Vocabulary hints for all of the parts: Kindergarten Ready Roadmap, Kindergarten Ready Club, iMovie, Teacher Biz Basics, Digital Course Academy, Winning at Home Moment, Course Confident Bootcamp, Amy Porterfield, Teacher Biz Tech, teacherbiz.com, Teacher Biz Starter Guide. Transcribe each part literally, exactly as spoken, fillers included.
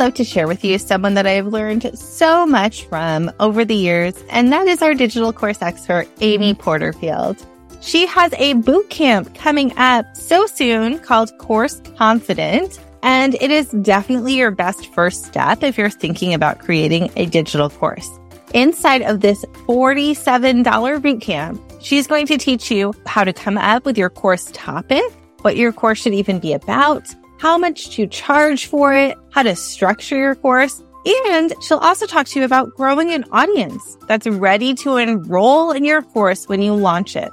love to share with you someone that I have learned so much from over the years, and that is our digital course expert, Amy Porterfield. She has a bootcamp coming up so soon called Course Confident, and it is definitely your best first step if you're thinking about creating a digital course. Inside of this forty-seven dollar bootcamp, she's going to teach you how to come up with your course topic, what your course should even be about, how much to charge for it, how to structure your course, and she'll also talk to you about growing an audience that's ready to enroll in your course when you launch it.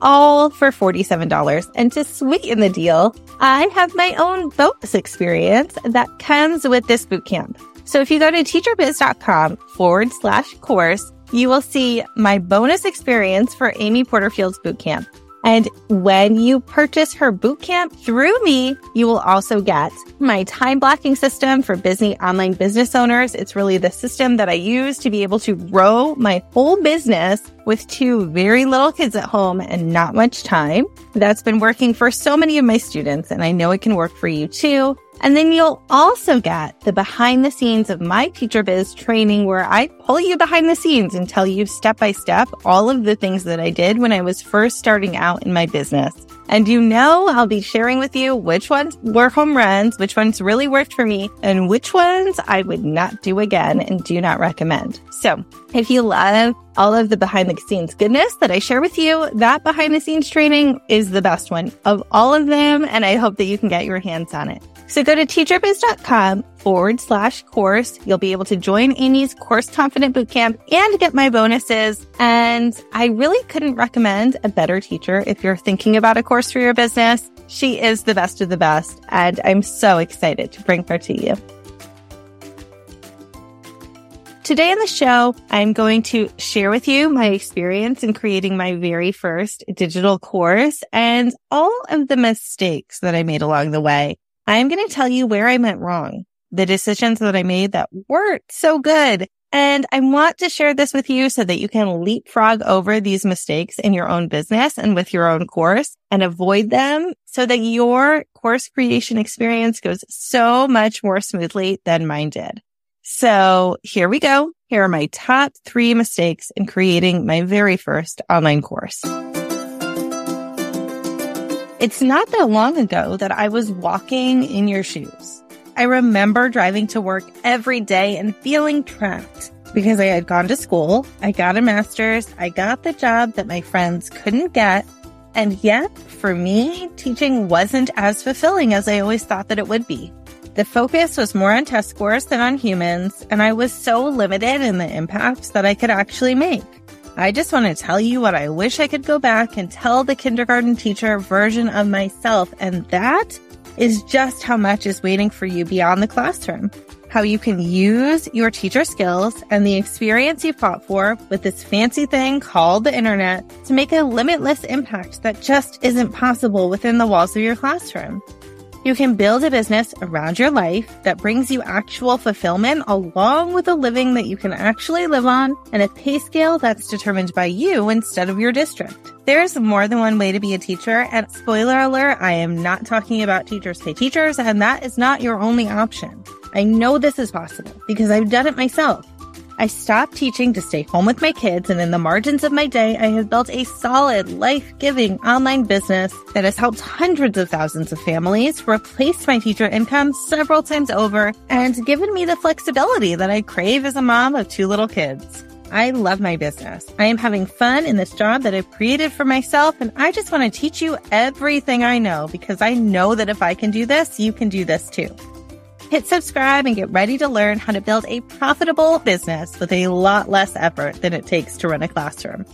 All for forty-seven dollars. And to sweeten the deal, I have my own bonus experience that comes with this bootcamp. So if you go to teacherbiz.com forward slash course, you will see my bonus experience for Amy Porterfield's bootcamp. And when you purchase her bootcamp through me, you will also get my time blocking system for busy online business owners. It's really the system that I use to be able to grow my whole business with two very little kids at home and not much time. That's been working for so many of my students, and I know it can work for you too. And then you'll also get the behind the scenes of my Teacher Biz training, where I pull you behind the scenes and tell you step by step all of the things that I did when I was first starting out in my business. And you know, I'll be sharing with you which ones were home runs, which ones really worked for me, and which ones I would not do again and do not recommend. So if you love all of the behind the scenes goodness that I share with you, that behind the scenes training is the best one of all of them. And I hope that you can get your hands on it. So go to teacherbiz.com forward slash course. You'll be able to join Amy's Course Confident Bootcamp and get my bonuses. And I really couldn't recommend a better teacher if you're thinking about a course for your business. She is the best of the best, and I'm so excited to bring her to you. Today in the show, I'm going to share with you my experience in creating my very first digital course and all of the mistakes that I made along the way. I'm going to tell you where I went wrong, the decisions that I made that weren't so good. And I want to share this with you so that you can leapfrog over these mistakes in your own business and with your own course and avoid them so that your course creation experience goes so much more smoothly than mine did. So here we go. Here are my top three mistakes in creating my very first online course. It's not that long ago that I was walking in your shoes. I remember driving to work every day and feeling trapped because I had gone to school, I got a master's, I got the job that my friends couldn't get, and yet, for me, teaching wasn't as fulfilling as I always thought that it would be. The focus was more on test scores than on humans, and I was so limited in the impact that I could actually make. I just want to tell you what I wish I could go back and tell the kindergarten teacher version of myself. And that is just how much is waiting for you beyond the classroom, how you can use your teacher skills and the experience you fought for with this fancy thing called the internet to make a limitless impact that just isn't possible within the walls of your classroom. You can build a business around your life that brings you actual fulfillment along with a living that you can actually live on and a pay scale that's determined by you instead of your district. There's more than one way to be a teacher, and spoiler alert, I am not talking about teachers pay teachers, and that is not your only option. I know this is possible because I've done it myself. I stopped teaching to stay home with my kids, and in the margins of my day, I have built a solid, life-giving online business that has helped hundreds of thousands of families, replaced my teacher income several times over, and given me the flexibility that I crave as a mom of two little kids. I love my business. I am having fun in this job that I've created for myself, and I just want to teach you everything I know because I know that if I can do this, you can do this too. Hit subscribe and get ready to learn how to build a profitable business with a lot less effort than it takes to run a classroom.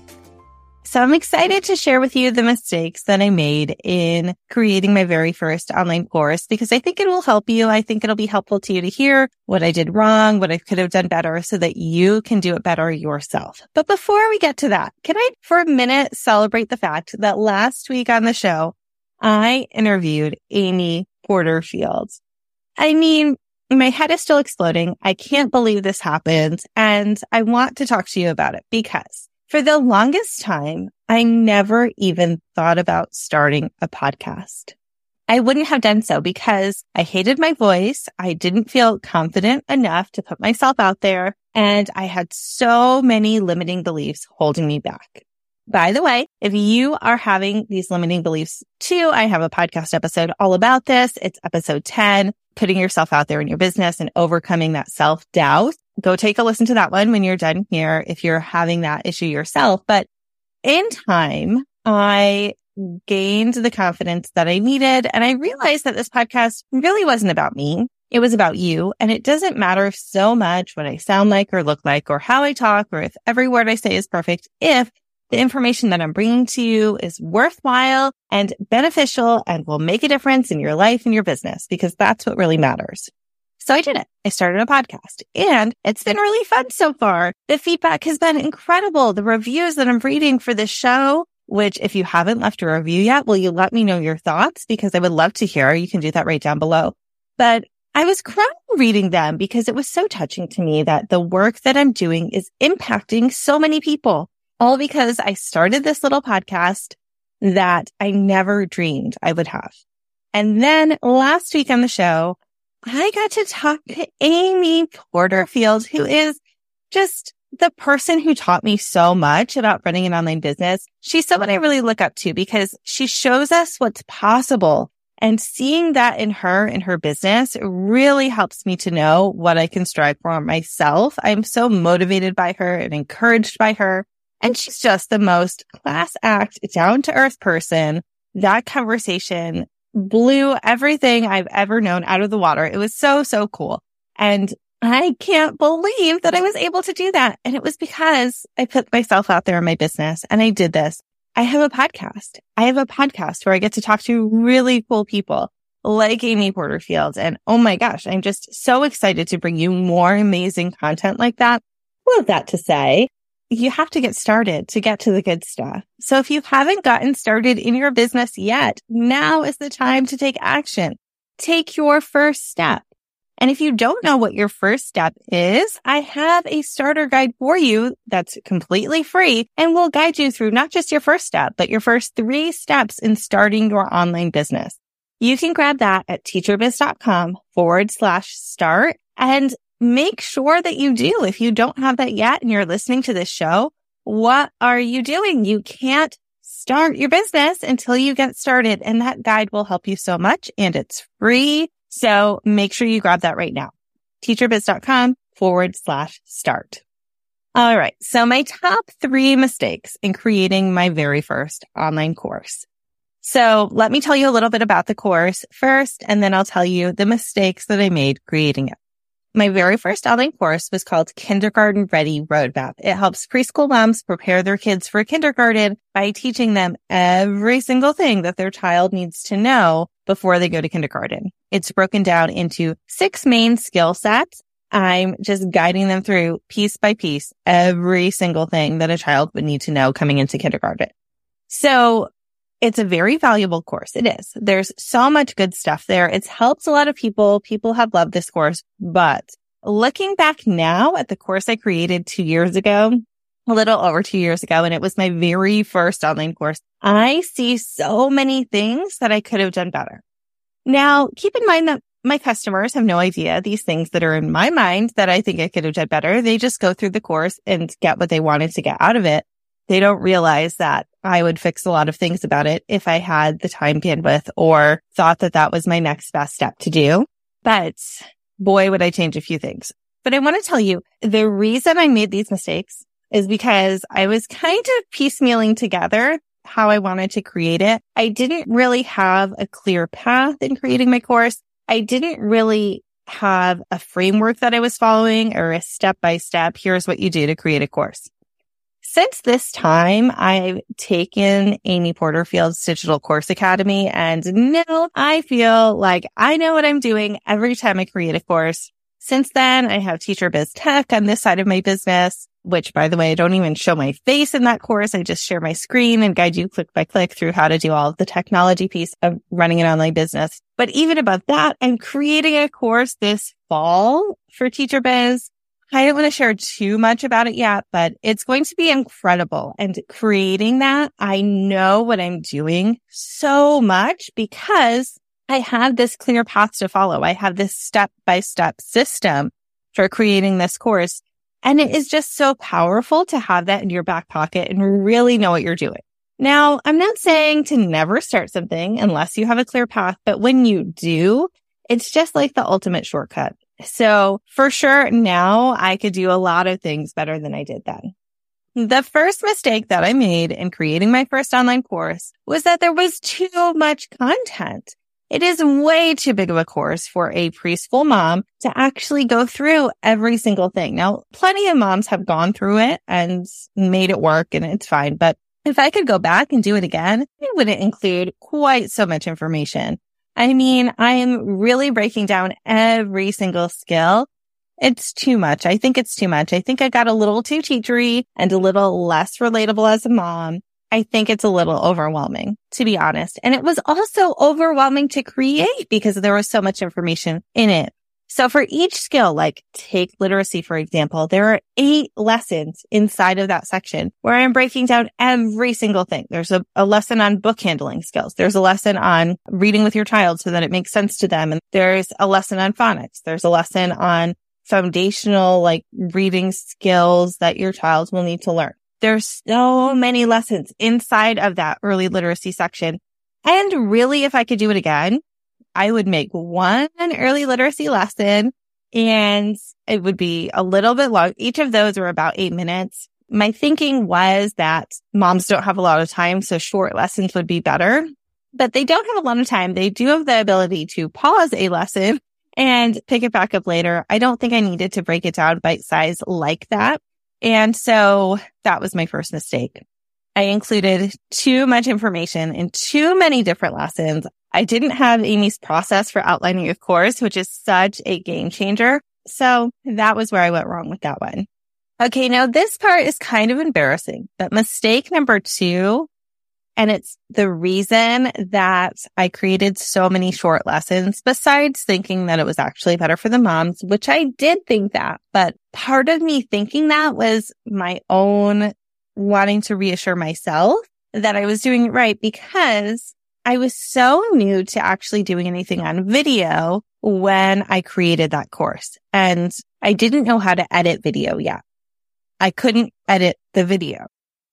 So I'm excited to share with you the mistakes that I made in creating my very first online course because I think it will help you. I think it'll be helpful to you to hear what I did wrong, what I could have done better so that you can do it better yourself. But before we get to that, can I for a minute celebrate the fact that last week on the show, I interviewed Amy Porterfield. I mean, my head is still exploding. I can't believe this happened. And I want to talk to you about it because for the longest time, I never even thought about starting a podcast. I wouldn't have done so because I hated my voice. I didn't feel confident enough to put myself out there. And I had so many limiting beliefs holding me back. By the way, if you are having these limiting beliefs too, I have a podcast episode all about this. It's episode ten, putting yourself out there in your business and overcoming that self-doubt. Go take a listen to that one when you're done here if you're having that issue yourself. But in time, I gained the confidence that I needed. And I realized that this podcast really wasn't about me. It was about you. And it doesn't matter so much what I sound like or look like or how I talk or if every word I say is perfect, if the information that I'm bringing to you is worthwhile and beneficial and will make a difference in your life and your business, because that's what really matters. So I did it. I started a podcast and it's been really fun so far. The feedback has been incredible. The reviews that I'm reading for this show, which if you haven't left a review yet, will you let me know your thoughts? Because I would love to hear. You can do that right down below. But I was crying reading them because it was so touching to me that the work that I'm doing is impacting so many people, all because I started this little podcast that I never dreamed I would have. And then last week on the show, I got to talk to Amy Porterfield, who is just the person who taught me so much about running an online business. She's someone I really look up to because she shows us what's possible. And seeing that in her and her business really helps me to know what I can strive for myself. I'm so motivated by her and encouraged by her. And she's just the most class act, down-to-earth person. That conversation blew everything I've ever known out of the water. It was so, so cool. And I can't believe that I was able to do that. And it was because I put myself out there in my business and I did this. I have a podcast. I have a podcast where I get to talk to really cool people like Amy Porterfield. And oh my gosh, I'm just so excited to bring you more amazing content like that. All of that to say, you have to get started to get to the good stuff. So if you haven't gotten started in your business yet, now is the time to take action. Take your first step. And if you don't know what your first step is, I have a starter guide for you that's completely free and will guide you through not just your first step, but your first three steps in starting your online business. You can grab that at teacherbiz.com forward slash start. And make sure that you do. If you don't have that yet and you're listening to this show, what are you doing? You can't start your business until you get started. And that guide will help you so much and it's free. So make sure you grab that right now. teacherbiz.com forward slash start. All right. So my top three mistakes in creating my very first online course. So let me tell you a little bit about the course first, and then I'll tell you the mistakes that I made creating it. My very first online course was called Kindergarten Ready Roadmap. It helps preschool moms prepare their kids for kindergarten by teaching them every single thing that their child needs to know before they go to kindergarten. It's broken down into six main skill sets. I'm just guiding them through piece by piece every single thing that a child would need to know coming into kindergarten. So it's a very valuable course. It is. There's so much good stuff there. It's helped a lot of people. People have loved this course. But looking back now at the course I created two years ago, a little over two years ago, and it was my very first online course, I see so many things that I could have done better. Now, keep in mind that my customers have no idea these things that are in my mind that I think I could have done better. They just go through the course and get what they wanted to get out of it. They don't realize that I would fix a lot of things about it if I had the time bandwidth or thought that that was my next best step to do. But boy, would I change a few things. But I want to tell you, the reason I made these mistakes is because I was kind of piecemealing together how I wanted to create it. I didn't really have a clear path in creating my course. I didn't really have a framework that I was following or a step-by-step, here's what you do to create a course. Since this time, I've taken Amy Porterfield's Digital Course Academy, and now I feel like I know what I'm doing every time I create a course. Since then, I have Teacher Biz Tech on this side of my business, which, by the way, I don't even show my face in that course. I just share my screen and guide you click by click through how to do all of the technology piece of running an online business. But even above that, I'm creating a course this fall for Teacher Biz. I don't want to share too much about it yet, but it's going to be incredible. And creating that, I know what I'm doing so much because I have this clear path to follow. I have this step-by-step system for creating this course. And it is just so powerful to have that in your back pocket and really know what you're doing. Now, I'm not saying to never start something unless you have a clear path, but when you do, it's just like the ultimate shortcut. So for sure, now I could do a lot of things better than I did then. The first mistake that I made in creating my first online course was that there was too much content. It is way too big of a course for a preschool mom to actually go through every single thing. Now, plenty of moms have gone through it and made it work and it's fine, but if I could go back and do it again, it wouldn't include quite so much information. I mean, I am really breaking down every single skill. It's too much. I think it's too much. I think I got a little too teachery and a little less relatable as a mom. I think it's a little overwhelming, to be honest. And it was also overwhelming to create because there was so much information in it. So for each skill, like take literacy, for example, there are eight lessons inside of that section where I'm breaking down every single thing. There's a, a lesson on book handling skills. There's a lesson on reading with your child so that it makes sense to them. And there's a lesson on phonics. There's a lesson on foundational, like reading skills that your child will need to learn. There's so many lessons inside of that early literacy section. And really, if I could do it again, I would make one early literacy lesson and it would be a little bit long. Each of those were about eight minutes. My thinking was that moms don't have a lot of time, so short lessons would be better. But they don't have a lot of time. They do have the ability to pause a lesson and pick it back up later. I don't think I needed to break it down bite size like that. And so that was my first mistake. I included too much information in too many different lessons. I didn't have Amy's process for outlining a course, which is such a game changer. So that was where I went wrong with that one. Okay, now this part is kind of embarrassing, but mistake number two, and it's the reason that I created so many short lessons, besides thinking that it was actually better for the moms, which I did think that, but part of me thinking that was my own wanting to reassure myself that I was doing it right because I was so new to actually doing anything on video when I created that course. And I didn't know how to edit video yet. I couldn't edit the video.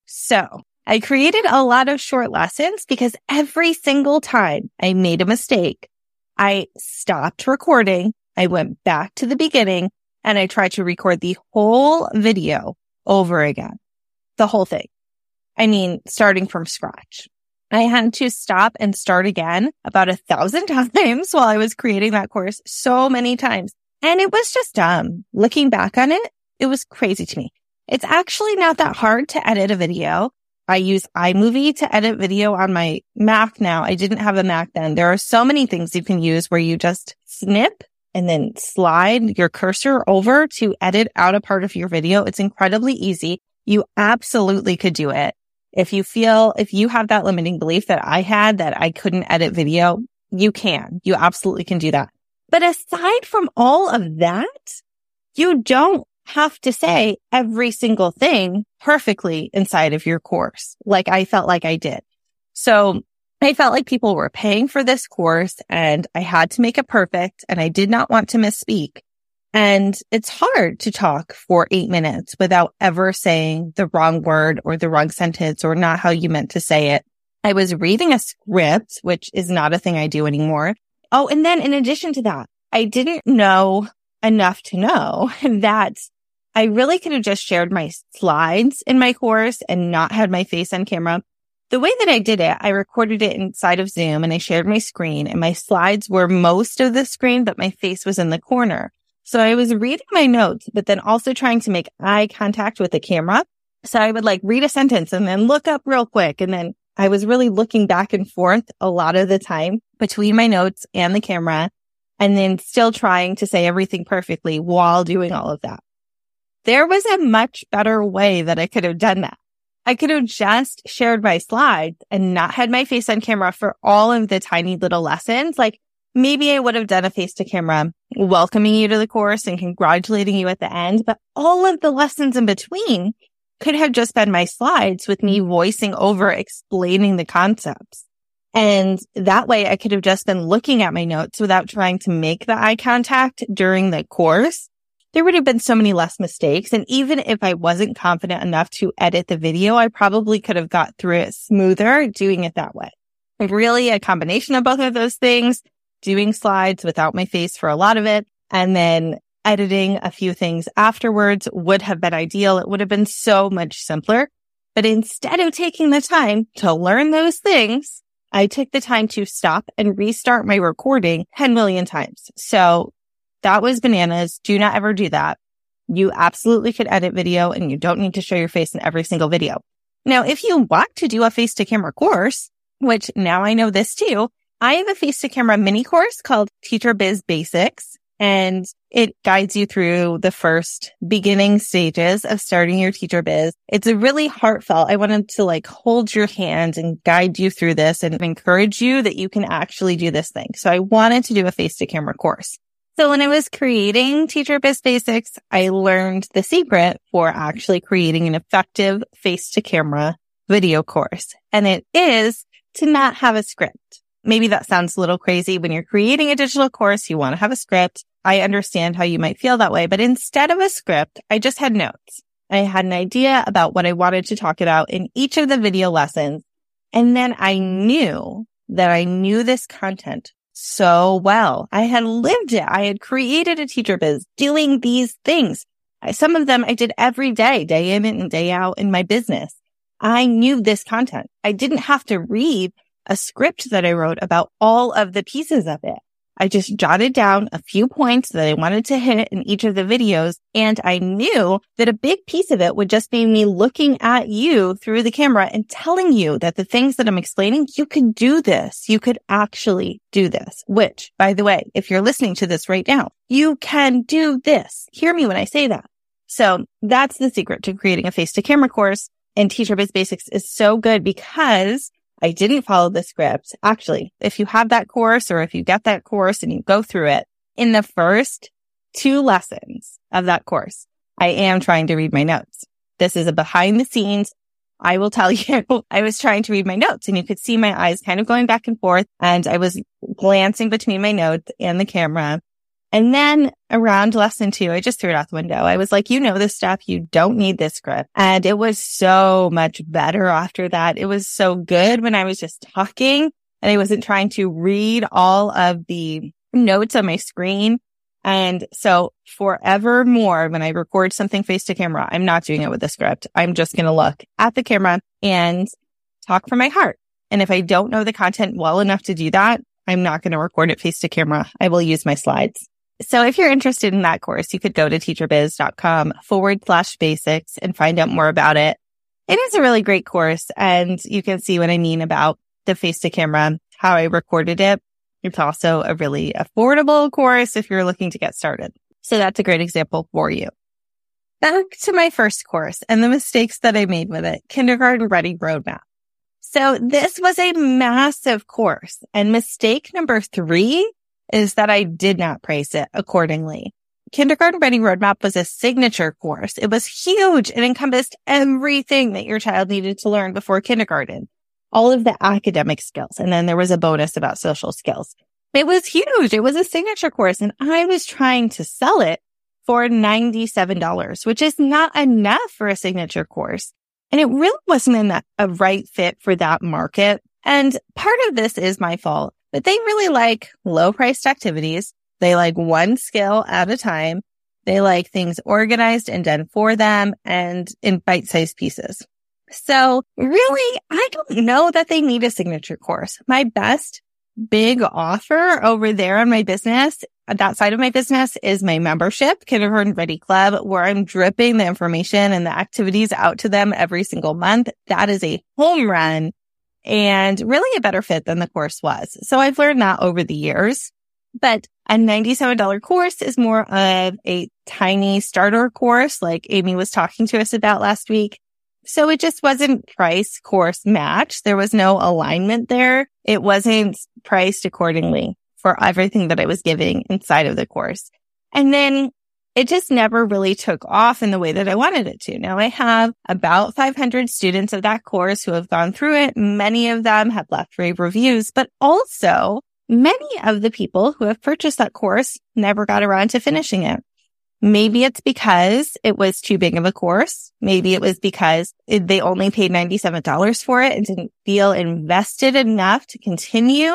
So I created a lot of short lessons because every single time I made a mistake, I stopped recording. I went back to the beginning and I tried to record the whole video over again. The whole thing. I mean, starting from scratch. I had to stop and start again about a thousand times while I was creating that course, so many times. And it was just dumb. Looking back on it, it was crazy to me. It's actually not that hard to edit a video. I use iMovie to edit video on my Mac now. I didn't have a Mac then. There are so many things you can use where you just snip and then slide your cursor over to edit out a part of your video. It's incredibly easy. You absolutely could do it. If you feel, if you have that limiting belief that I had that I couldn't edit video, you can. You absolutely can do that. But aside from all of that, you don't have to say every single thing perfectly inside of your course, like I felt like I did. So I felt like people were paying for this course and I had to make it perfect and I did not want to misspeak. And it's hard to talk for eight minutes without ever saying the wrong word or the wrong sentence or not how you meant to say it. I was reading a script, which is not a thing I do anymore. Oh, and then in addition to that, I didn't know enough to know that I really could have just shared my slides in my course and not had my face on camera. The way that I did it, I recorded it inside of Zoom and I shared my screen and my slides were most of the screen, but my face was in the corner. So I was reading my notes, but then also trying to make eye contact with the camera. So I would like read a sentence and then look up real quick. And then I was really looking back and forth a lot of the time between my notes and the camera, and then still trying to say everything perfectly while doing all of that. There was a much better way that I could have done that. I could have just shared my slides and not had my face on camera for all of the tiny little lessons. Like, maybe I would have done a face-to-camera welcoming you to the course and congratulating you at the end, but all of the lessons in between could have just been my slides with me voicing over explaining the concepts. And that way I could have just been looking at my notes without trying to make the eye contact during the course. There would have been so many less mistakes. And even if I wasn't confident enough to edit the video, I probably could have got through it smoother doing it that way. And really a combination of both of those things, doing slides without my face for a lot of it, and then editing a few things afterwards would have been ideal. It would have been so much simpler. But instead of taking the time to learn those things, I took the time to stop and restart my recording ten million times. So that was bananas. Do not ever do that. You absolutely could edit video and you don't need to show your face in every single video. Now, if you want to do a face-to-camera course, which now I know this too, I have a face-to-camera mini course called Teacher Biz Basics, and it guides you through the first beginning stages of starting your teacher biz. It's a really heartfelt. I wanted to like hold your hand and guide you through this and encourage you that you can actually do this thing. So I wanted to do a face-to-camera course. So when I was creating Teacher Biz Basics, I learned the secret for actually creating an effective face-to-camera video course. And it is to not have a script. Maybe that sounds a little crazy. When you're creating a digital course, you want to have a script. I understand how you might feel that way. But instead of a script, I just had notes. I had an idea about what I wanted to talk about in each of the video lessons. And then I knew that I knew this content so well. I had lived it. I had created a teacher biz doing these things. I, some of them I did every day, day in and day out in my business. I knew this content. I didn't have to read a script that I wrote about all of the pieces of it. I just jotted down a few points that I wanted to hit in each of the videos. And I knew that a big piece of it would just be me looking at you through the camera and telling you that the things that I'm explaining, you could do this. You could actually do this, which, by the way, if you're listening to this right now, you can do this. Hear me when I say that. So that's the secret to creating a face-to-camera course. And Teacher Biz Basics is so good because I didn't follow the script. Actually, if you have that course or if you get that course and you go through it, in the first two lessons of that course, I am trying to read my notes. This is a behind the scenes. I will tell you, I was trying to read my notes and you could see my eyes kind of going back and forth. And I was glancing between my notes and the camera. And then around lesson two, I just threw it out the window. I was like, you know this stuff. You don't need this script. And it was so much better after that. It was so good when I was just talking and I wasn't trying to read all of the notes on my screen. And so forevermore, when I record something face to camera, I'm not doing it with a script. I'm just going to look at the camera and talk from my heart. And if I don't know the content well enough to do that, I'm not going to record it face to camera. I will use my slides. So if you're interested in that course, you could go to teacherbiz.com forward slash basics and find out more about it. It is a really great course, and you can see what I mean about the face to camera, how I recorded it. It's also a really affordable course if you're looking to get started. So that's a great example for you. Back to my first course and the mistakes that I made with it, Kindergarten Ready Roadmap. So this was a massive course, and mistake number three is that I did not price it accordingly. Kindergarten Ready Roadmap was a signature course. It was huge and encompassed everything that your child needed to learn before kindergarten, all of the academic skills. And then there was a bonus about social skills. It was huge. It was a signature course, and I was trying to sell it for ninety-seven dollars, which is not enough for a signature course. And it really wasn't in that, a right fit for that market. And part of this is my fault. But they really like low-priced activities. They like one skill at a time. They like things organized and done for them and in bite-sized pieces. So really, I don't know that they need a signature course. My best big offer over there on my business, that side of my business, is my membership, Kindergarten Ready Club, where I'm dripping the information and the activities out to them every single month. That is a home run. And really a better fit than the course was. So I've learned that over the years. But a ninety-seven dollars course is more of a tiny starter course like Amy was talking to us about last week. So it just wasn't price course match. There was no alignment there. It wasn't priced accordingly for everything that I was giving inside of the course. And then it just never really took off in the way that I wanted it to. Now I have about five hundred students of that course who have gone through it. Many of them have left rave reviews, but also many of the people who have purchased that course never got around to finishing it. Maybe it's because it was too big of a course. Maybe it was because they only paid ninety-seven dollars for it and didn't feel invested enough to continue.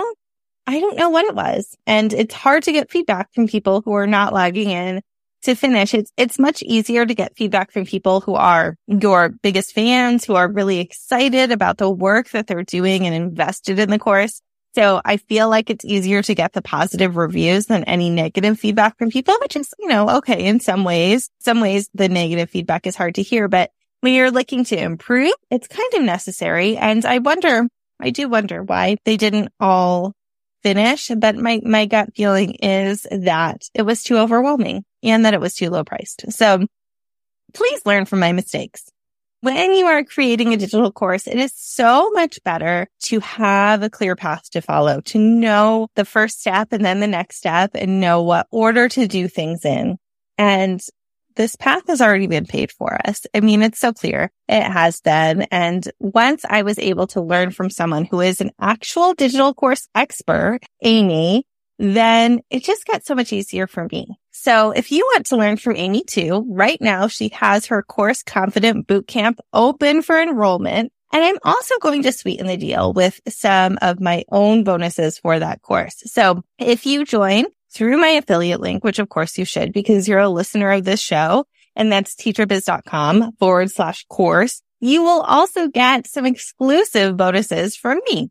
I don't know what it was. And it's hard to get feedback from people who are not logging in to finish. It's, it's much easier to get feedback from people who are your biggest fans, who are really excited about the work that they're doing and invested in the course. So I feel like it's easier to get the positive reviews than any negative feedback from people, which is, you know, okay, in some ways, some ways the negative feedback is hard to hear, but when you're looking to improve, it's kind of necessary. And I wonder, I do wonder why they didn't all finish, but my, my gut feeling is that it was too overwhelming and that it was too low priced. So please learn from my mistakes. When you are creating a digital course, it is so much better to have a clear path to follow, to know the first step and then the next step and know what order to do things in. And this path has already been paid for us. I mean, it's so clear. It has been. And once I was able to learn from someone who is an actual digital course expert, Amy, then it just got so much easier for me. So if you want to learn from Amy too, right now she has her Course Confident Bootcamp open for enrollment. And I'm also going to sweeten the deal with some of my own bonuses for that course. So if you join through my affiliate link, which of course you should because you're a listener of this show, and that's teacherbiz.com forward slash course, you will also get some exclusive bonuses from me.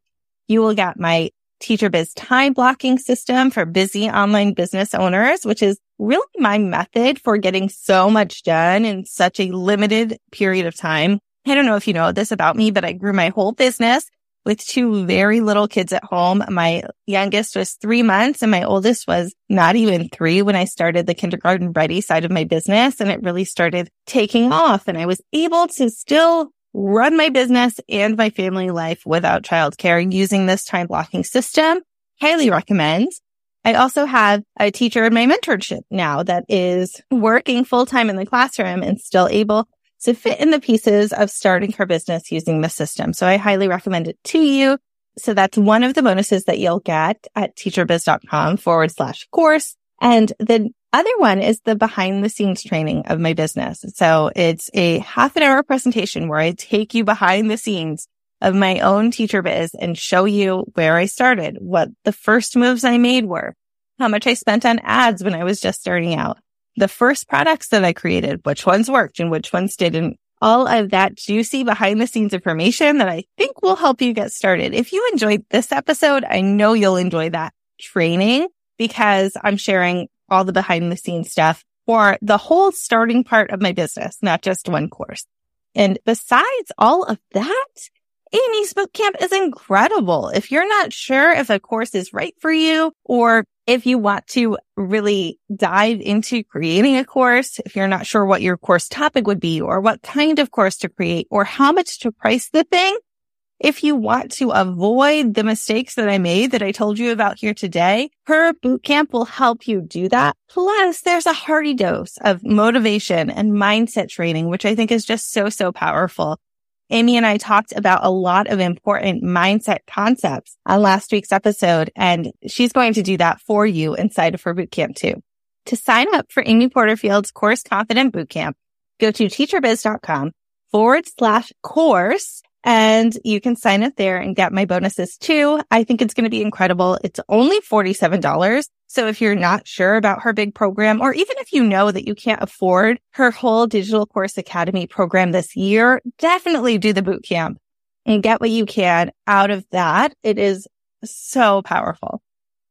You will get my Teacher Biz time blocking system for busy online business owners, which is really my method for getting so much done in such a limited period of time. I don't know if you know this about me, but I grew my whole business with two very little kids at home. My youngest was three months and my oldest was not even three when I started the Kindergarten Ready side of my business. And it really started taking off and I was able to still run my business and my family life without childcare using this time blocking system. Highly recommend. I also have a teacher in my mentorship now that is working full time in the classroom and still able to fit in the pieces of starting her business using the system. So I highly recommend it to you. So that's one of the bonuses that you'll get at teacherbiz.com forward slash course. And the other one is the behind the scenes training of my business. So it's a half an hour presentation where I take you behind the scenes of my own Teacher Biz and show you where I started, what the first moves I made were, how much I spent on ads when I was just starting out, the first products that I created, which ones worked and which ones didn't, all of that juicy behind the scenes information that I think will help you get started. If you enjoyed this episode, I know you'll enjoy that training because I'm sharing all the behind the scenes stuff for the whole starting part of my business, not just one course. And besides all of that, Amy's bootcamp is incredible. If you're not sure if a course is right for you, or if you want to really dive into creating a course, if you're not sure what your course topic would be, or what kind of course to create, or how much to price the thing, if you want to avoid the mistakes that I made that I told you about here today, her bootcamp will help you do that. Plus, there's a hearty dose of motivation and mindset training, which I think is just so, so powerful. Amy and I talked about a lot of important mindset concepts on last week's episode, and she's going to do that for you inside of her bootcamp too. To sign up for Amy Porterfield's Course Confident Bootcamp, go to teacherbiz.com forward slash course. And you can sign up there and get my bonuses too. I think it's going to be incredible. It's only forty-seven dollars. So if you're not sure about her big program, or even if you know that you can't afford her whole Digital Course Academy program this year, definitely do the bootcamp and get what you can out of that. It is so powerful.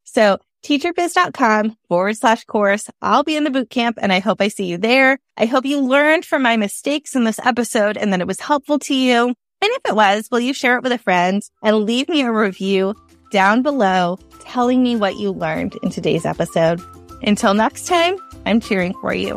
So teacherbiz.com forward slash course. I'll be in the bootcamp and I hope I see you there. I hope you learned from my mistakes in this episode and that it was helpful to you. And if it was, will you share it with a friend and leave me a review down below telling me what you learned in today's episode? Until next time, I'm cheering for you.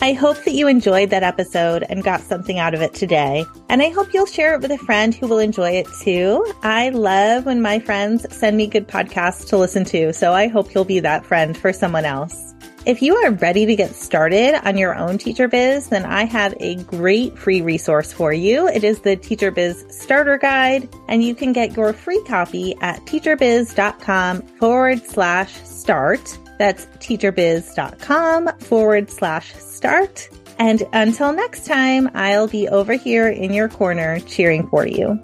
I hope that you enjoyed that episode and got something out of it today. And I hope you'll share it with a friend who will enjoy it too. I love when my friends send me good podcasts to listen to, so I hope you'll be that friend for someone else. If you are ready to get started on your own Teacher Biz, then I have a great free resource for you. It is the Teacher Biz Starter Guide, and you can get your free copy at teacherbiz.com forward slash start. That's teacherbiz.com forward slash start. And until next time, I'll be over here in your corner cheering for you.